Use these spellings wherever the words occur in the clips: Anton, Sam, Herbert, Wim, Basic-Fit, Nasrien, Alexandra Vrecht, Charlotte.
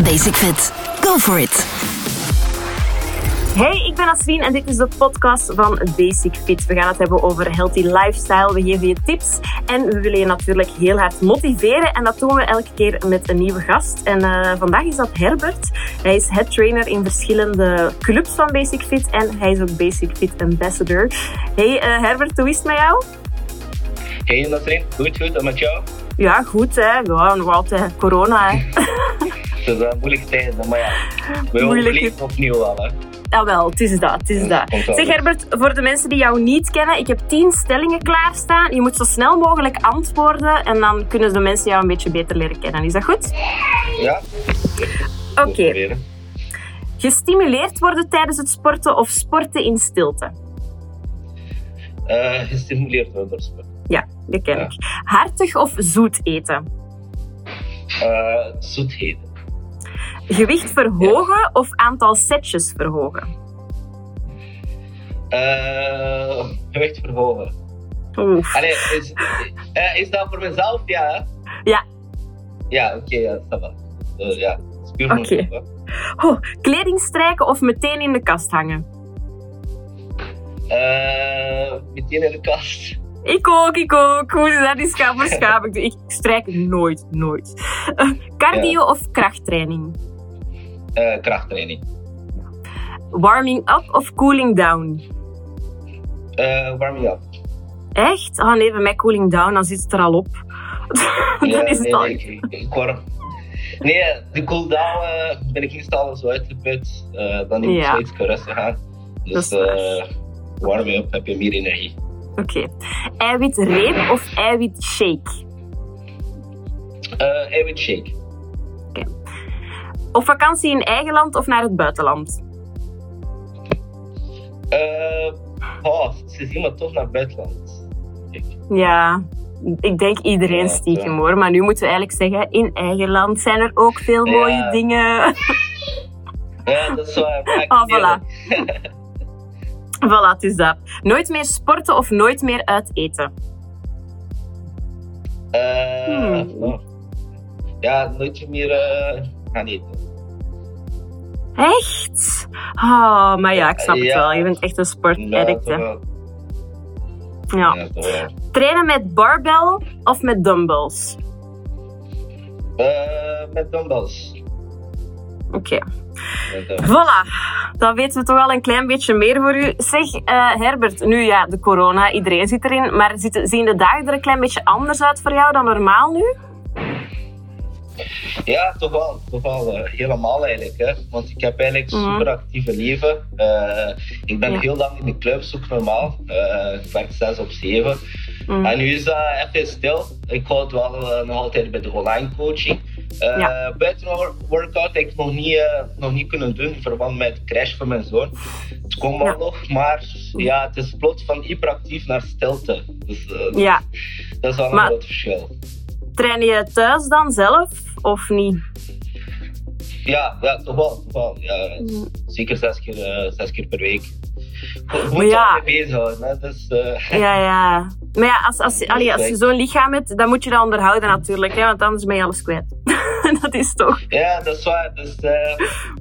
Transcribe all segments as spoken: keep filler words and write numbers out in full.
Basic-Fit. Go for it! Hey, ik ben Nasrien en dit is de podcast van Basic-Fit. We gaan het hebben over healthy lifestyle. We geven je tips en we willen je natuurlijk heel hard motiveren. En dat doen we elke keer met een nieuwe gast. En uh, vandaag is dat Herbert. Hij is head trainer in verschillende clubs van Basic-Fit. En hij is ook Basic-Fit ambassador. Hey uh, Herbert, hoe is het met jou? Hey Nasrien, goed, goed. En met jou? Ja, goed hè. Ja, nog altijd corona hè. Het is een moeilijke tijd, maar ja, we overleven opnieuw al hè. Ah, wel, het is dat, het is dat. Zeg Herbert, voor de mensen die jou niet kennen, ik heb tien stellingen klaarstaan. Je moet zo snel mogelijk antwoorden en dan kunnen de mensen jou een beetje beter leren kennen. Is dat goed? Ja. Oké. Okay. Gestimuleerd worden tijdens het sporten of sporten in stilte? Uh, gestimuleerd worden door sporten. Ja, dat ken ja. ik. Hartig of zoet eten? Uh, zoet eten. Gewicht verhogen ja. of aantal setjes verhogen? Uh, gewicht verhogen. Oef. Allee, is, uh, is dat voor mezelf? Ja. Ja. Ja, oké. Okay, ja, uh, ja. Oké. Okay. Oh, kleding strijken of meteen in de kast hangen? Uh, meteen in de kast. Ik ook, ik ook. Hoe dat is schaap voor schaap. Ik strijk nooit, nooit. Uh, cardio ja. of krachttraining? Uh, krachttraining. Warming up of cooling down? Uh, warming up. Echt? Oh nee, bij mij cooling down, dan zit het er al op. dan ja, is het nee, al. Nee, ik, ik warm. nee, de cool down uh, ben ik eerst al zo uitgeput. Uh, dan in ja. iets rustig aan. Dus uh, warming up heb je meer energie. Oké. Okay. Eiwitreep of eiwitshake? Uh, eiwitshake. Op vakantie in eigen land of naar het buitenland? Uh, oh, ze zien me toch naar het buitenland. Ik. Ja, ik denk iedereen ja, stiekem ja. hoor. Maar nu moeten we eigenlijk zeggen, in eigen land zijn er ook veel ja. mooie dingen. Ja, dat is waar. Oh, voilà. Voilà, het is dat. Nooit meer sporten of nooit meer uit eten? Uh, hmm. oh. Ja, nooit meer uh, gaan eten. Echt? Oh, maar ja, ik snap ja, het wel. Je bent echt een sportaddict, hè. Ja. ja. ja Trainen met barbell of met dumbbells? Uh, met dumbbells. Oké. Okay. Voilà. Dan weten we toch al een klein beetje meer voor u. Zeg, uh, Herbert, nu ja, de corona, iedereen zit erin. Maar zien de dagen er een klein beetje anders uit voor jou dan normaal nu? Ja, toch wel. Toch wel uh, helemaal eigenlijk. Hè. Want ik heb eigenlijk mm-hmm. super actieve leven. Uh, ik ben ja. heel lang in de clubs, ook normaal. Uh, ik werk zes op zeven. Mm-hmm. En nu is dat even stil. Ik hou het wel uh, nog altijd bij de online coaching. Uh, ja. Buiten workout heb ik nog niet, uh, nog niet kunnen doen in verband met de crash van mijn zoon. Het komt wel ja. nog, maar ja, het is plots van hyperactief naar stilte. Dus uh, ja. dat is wel een maar... groot verschil. Train je thuis dan zelf, of niet? Ja, ja toch wel. Toch wel. Ja, zeker zes keer, uh, zes keer per week. Goed, goed ja. mee bezig houden. Hè. Dus, uh... ja, ja. Maar ja, als, als, allee, als je zo'n lichaam hebt, dan moet je dat onderhouden natuurlijk. Hè, want anders ben je alles kwijt. dat is toch... Ja, dat is waar. Dus, uh,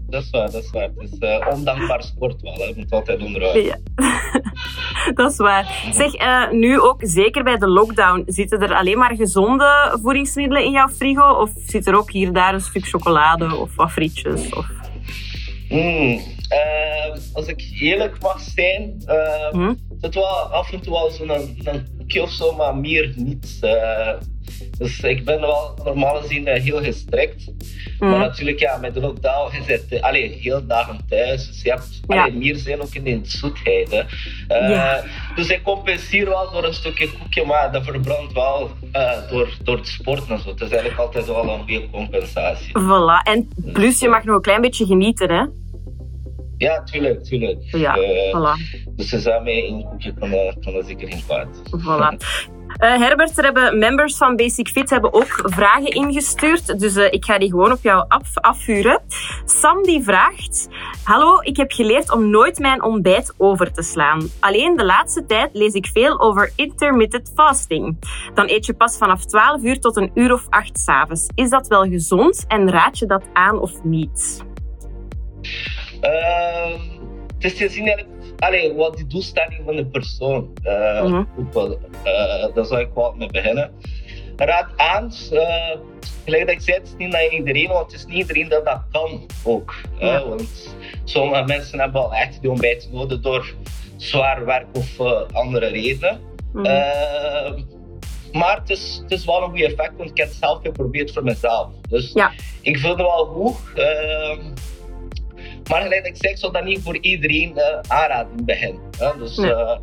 dat is waar, dat is waar. Het is uh, ondankbaar sport wel. Hè. Je moet altijd onderhouden. Ja. Dat is waar. Zeg, uh, nu ook zeker bij de lockdown, zitten er alleen maar gezonde voedingsmiddelen in jouw frigo? Of zit er ook hier daar een stuk chocolade of wat frietjes? Of... Mm, uh, als ik eerlijk mag zijn, uh, mm? het was af en toe wel zo'n koekje of zo, maar meer niet. Uh, dus ik ben wel normaal gezien uh, heel gestrekt. Mm. Maar natuurlijk, ja, met de lockdown, je zit uh, allee, heel dagen thuis. Dus je hebt ja. allee, meer zin ook in de zoetheid. Hè. Uh, ja. Dus ik compenseer wel door een stukje koekje, maar dat verbrandt wel uh, door, door het sporten en zo. Het is eigenlijk altijd wel een veel compensatie. Voilà, en plus je mag nog een klein beetje genieten, hè? Ja, tuurlijk, tuurlijk. Ja, uh, voilà. Dus ze zijn mee in een koekje, kan dat, kan dat zeker geen kwaad. Voilà. Uh, Herbert, er hebben members van Basic Fit hebben ook vragen ingestuurd. Dus uh, ik ga die gewoon op jou af, afvuren. Sam die vraagt: hallo, ik heb geleerd om nooit mijn ontbijt over te slaan. Alleen de laatste tijd lees ik veel over intermittent fasting. Dan eet je pas vanaf twaalf uur tot een uur of acht 's avonds. Is dat wel gezond en raad je dat aan of niet? Uh, het is te zien eigenlijk allee, wat de doelstelling van de persoon uh, mm-hmm. uh, daar zou ik wel mee beginnen. Raad aan, uh, gelijk dat ik zei, het is niet naar iedereen, want het is niet iedereen dat dat kan ook. Ja. Uh, want sommige mensen hebben al echt die ontbijt nodig door zwaar werk of uh, andere redenen. Mm. Uh, maar het is, het is wel een goed effect, want ik heb het zelf geprobeerd voor mezelf. Dus ja. Ik vind het wel goed. Uh, maar gelijk dat ik zei, ik zou dat niet voor iedereen uh, aanraden in het begin. Uh, dus, nee. uh,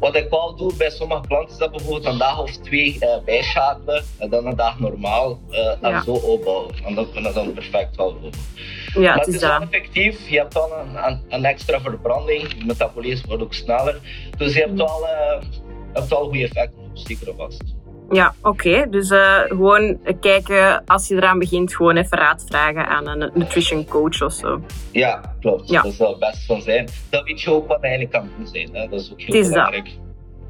Wat ik wel doe bij sommige klanten is dat bijvoorbeeld een dag of twee uh, bijschakelen en dan een dag normaal uh, en ja. zo opbouwen. En dat kunnen we dan perfect wel doen. Ja, maar het is wel effectief, je hebt dan een, een, een extra verbranding, je metabolisme wordt ook sneller. Dus je hebt wel een goede effect op zeker vast. Ja, oké. Okay. Dus uh, gewoon kijken, als je eraan begint, gewoon even raad vragen aan een nutrition coach of zo. Ja, klopt. Ja. Dat zou het best van zijn. Dat weet je ook wat eigenlijk kan doen zijn. Hè. Dat is ook heel is belangrijk. Dat.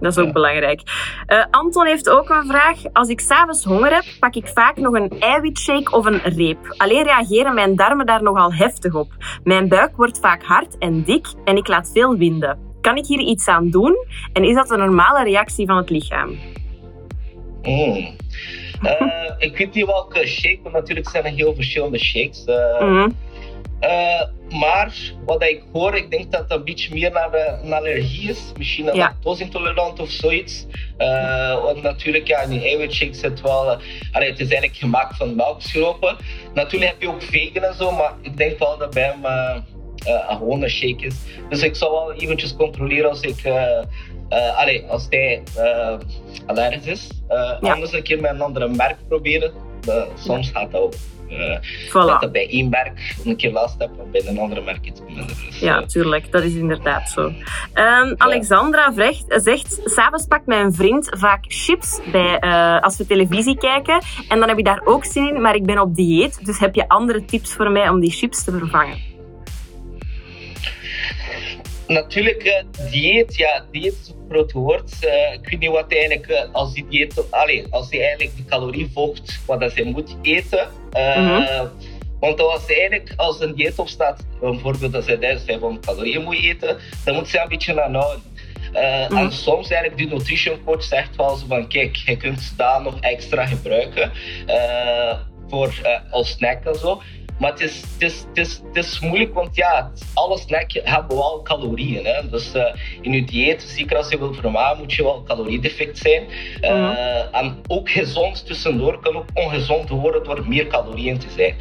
Dat is ook ja. belangrijk. Uh, Anton heeft ook een vraag. Als ik 's avonds honger heb, pak ik vaak nog een eiwitshake of een reep. Alleen reageren mijn darmen daar nogal heftig op. Mijn buik wordt vaak hard en dik en ik laat veel winden. Kan ik hier iets aan doen? En is dat een normale reactie van het lichaam? Mm. Uh, ik weet niet welke shake, want natuurlijk zijn er heel verschillende shakes. Uh, mm. uh, maar wat ik hoor, ik denk dat het een beetje meer naar een allergie is. Misschien een ja. lactose-intolerant of zoiets. Uh, want natuurlijk, ja, in die eiwitshake zit wel... Uh, allee, het is eigenlijk gemaakt van melkschropen. Natuurlijk heb je ook vegan en zo, maar ik denk wel dat bij hem uh, uh, een gewone shake is. Dus ik zal wel eventjes controleren als ik... Uh, Uh, allee, als hij uh, allergisch is, uh, ja. anders een keer met een andere merk proberen. Uh, soms ja. gaat dat ook. Uh, voilà. Dat je bij één merk een keer last hebt en bij een andere merk iets minder is. Ja, tuurlijk. Dat is inderdaad zo. Um, ja. Alexandra Vrecht zegt, 's avonds pakt mijn vriend vaak chips bij, uh, als we televisie kijken. En dan heb je daar ook zin in, maar ik ben op dieet. Dus heb je andere tips voor mij om die chips te vervangen? Natuurlijk, uh, dieet, ja, dieet is een groot woord. Uh, ik weet niet wat eigenlijk, uh, als die dieet, allee, als die eigenlijk de calorie volgt, wat dat zij moet eten. Uh, mm-hmm. Want als eigenlijk, als een dieet opstaat, bijvoorbeeld dat zij vijfhonderd calorieën moet eten, dan moet ze een beetje aan houden. Uh, mm-hmm. En soms eigenlijk, die nutrition coach zegt wel zo van, kijk, je kunt daar nog extra gebruiken, uh, voor, uh, als snack en zo. Maar het is, het, is, het, is, het is moeilijk, want ja, alle snacks hebben wel calorieën. Hè? Dus uh, in je dieet, zeker als je wil vermageren, moet je wel caloriedefect zijn. Uh, mm-hmm. En ook gezond tussendoor kan ook ongezond worden door meer calorieën te zijn.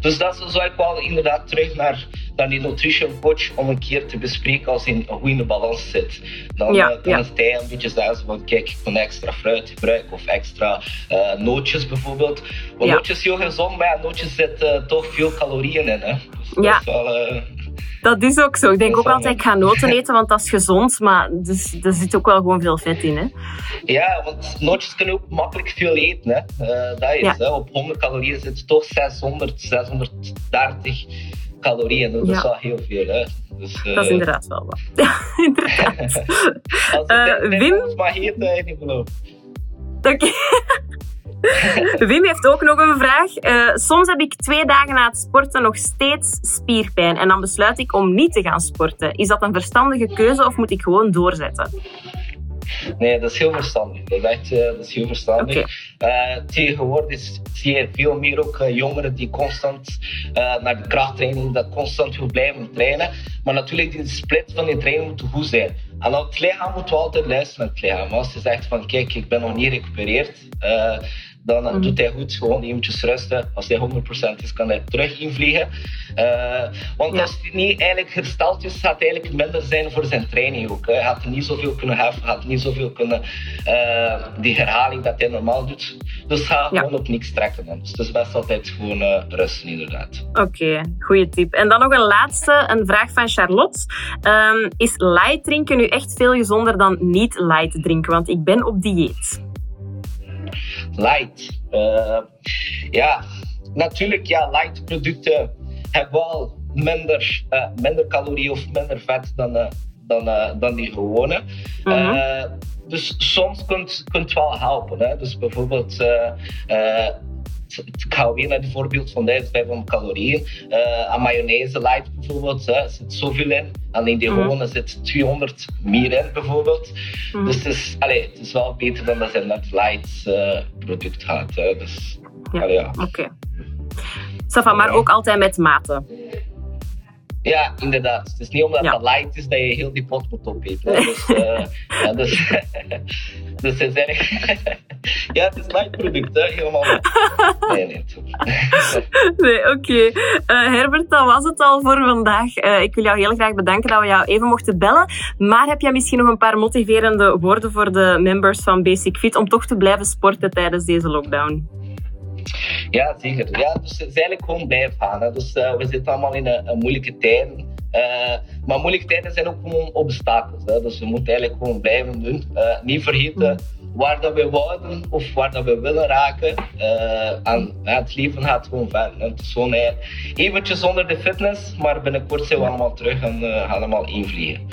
Dus dat zou ik wel inderdaad terug naar, naar die nutrition coach om een keer te bespreken als je goed in de balans zit. Dan, ja, uh, dan ja. is hij een beetje zeggen van kijk, ik kan extra fruit gebruiken of extra uh, nootjes bijvoorbeeld. Want ja. nootjes heel gezond, maar ja, nootjes zitten uh, toch veel calorieën in. Hè? Dus ja. dat is wel... Uh, dat is ook zo. Ik denk ook altijd, ik ga noten eten, want dat is gezond, maar dus, er zit ook wel gewoon veel vet in. Hè? Ja, want nootjes kunnen ook makkelijk veel eten. Hè. Uh, dat is, ja. hè. Op honderd calorieën zit het toch zeshonderd, zeshonderddertig calorieën. Dat ja. is wel heel veel. Hè. Dus, uh... dat is inderdaad wel wat. Ja, inderdaad. Als het uh, Wim... maar heet, uh, ik geloof. Dank je. Wim heeft ook nog een vraag. Uh, soms heb ik twee dagen na het sporten nog steeds spierpijn en dan besluit ik om niet te gaan sporten. Is dat een verstandige keuze of moet ik gewoon doorzetten? Nee, dat is heel verstandig. Dat is, echt, uh, dat is heel verstandig. Okay. Uh, tegenwoordig zie je veel meer ook uh, jongeren die constant uh, naar de krachttraining, dat constant goed blijven trainen. Maar natuurlijk, die split van die training moet goed zijn. En het lichaam moet altijd luisteren naar het lichaam. Als je zegt van kijk, ik ben nog niet gerecupereerd, uh, dan mm. doet hij goed, gewoon eventjes rusten. Als hij honderd procent is, kan hij terug invliegen. Uh, want ja. als hij niet eigenlijk hersteld is, gaat hij eigenlijk minder zijn voor zijn training ook. Hij gaat niet zoveel kunnen heffen, gaat niet zoveel kunnen uh, die herhaling dat hij normaal doet. Dus ga ja. gewoon op niks trekken. Man. Dus het is best altijd gewoon uh, rusten, inderdaad. Oké, okay, goede tip. En dan nog een laatste, een vraag van Charlotte. Um, is light drinken nu echt veel gezonder dan niet light drinken? Want ik ben op dieet. Light. Uh, ja, natuurlijk, ja, light producten hebben wel minder, uh, minder calorieën of minder vet dan, uh, dan, uh, dan die gewone. Mm-hmm. Uh, dus soms kunt het wel helpen. Hè? Dus bijvoorbeeld... Uh, uh, Ik ga weer naar het voorbeeld van vijfhonderd calorieën. Uh, aan mayonaise light bijvoorbeeld hè, zit zoveel in. En in die mm. gewone zit tweehonderd meer in bijvoorbeeld. Mm. Dus het is, allez, het is wel beter dan dat het naar het light uh, product gaat. Hè. Dus, ja, ja. Oké. Okay. Safa, maar ja. Ook altijd met mate. Ja, inderdaad. Het is niet omdat het ja. light is dat je heel die pot moet opeten. Dus, uh, ja, dus, dus het is eigenlijk... ja, het is een light product, hè. Helemaal nee, nee. nee, oké. Okay. Uh, Herbert, dat was het al voor vandaag. Uh, ik wil jou heel graag bedanken dat we jou even mochten bellen. Maar heb jij misschien nog een paar motiverende woorden voor de members van Basic-Fit om toch te blijven sporten tijdens deze lockdown? Ja, zeker. Ja, dus het is eigenlijk gewoon blijven gaan. Hè. Dus uh, we zitten allemaal in een, een moeilijke tijd. Uh, maar moeilijke tijden zijn ook gewoon obstakels. Hè. Dus we moeten eigenlijk gewoon blijven doen. Uh, niet vergeten waar dat we wouden of waar dat we willen raken. Uh, en ja, het leven gaat gewoon verder. Hè. Het is gewoon uh, eventjes onder de fitness, maar binnenkort zijn we allemaal terug en uh, gaan allemaal invliegen.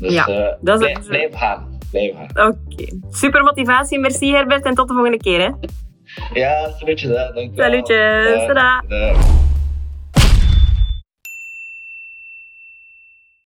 Dus ja, uh, dat is blijf, blijf gaan. Blijf gaan. Oké. Okay. Super motivatie. Merci Herbert en tot de volgende keer. Hè. Ja, salutjes. Dankjewel. Salutjes. Tada.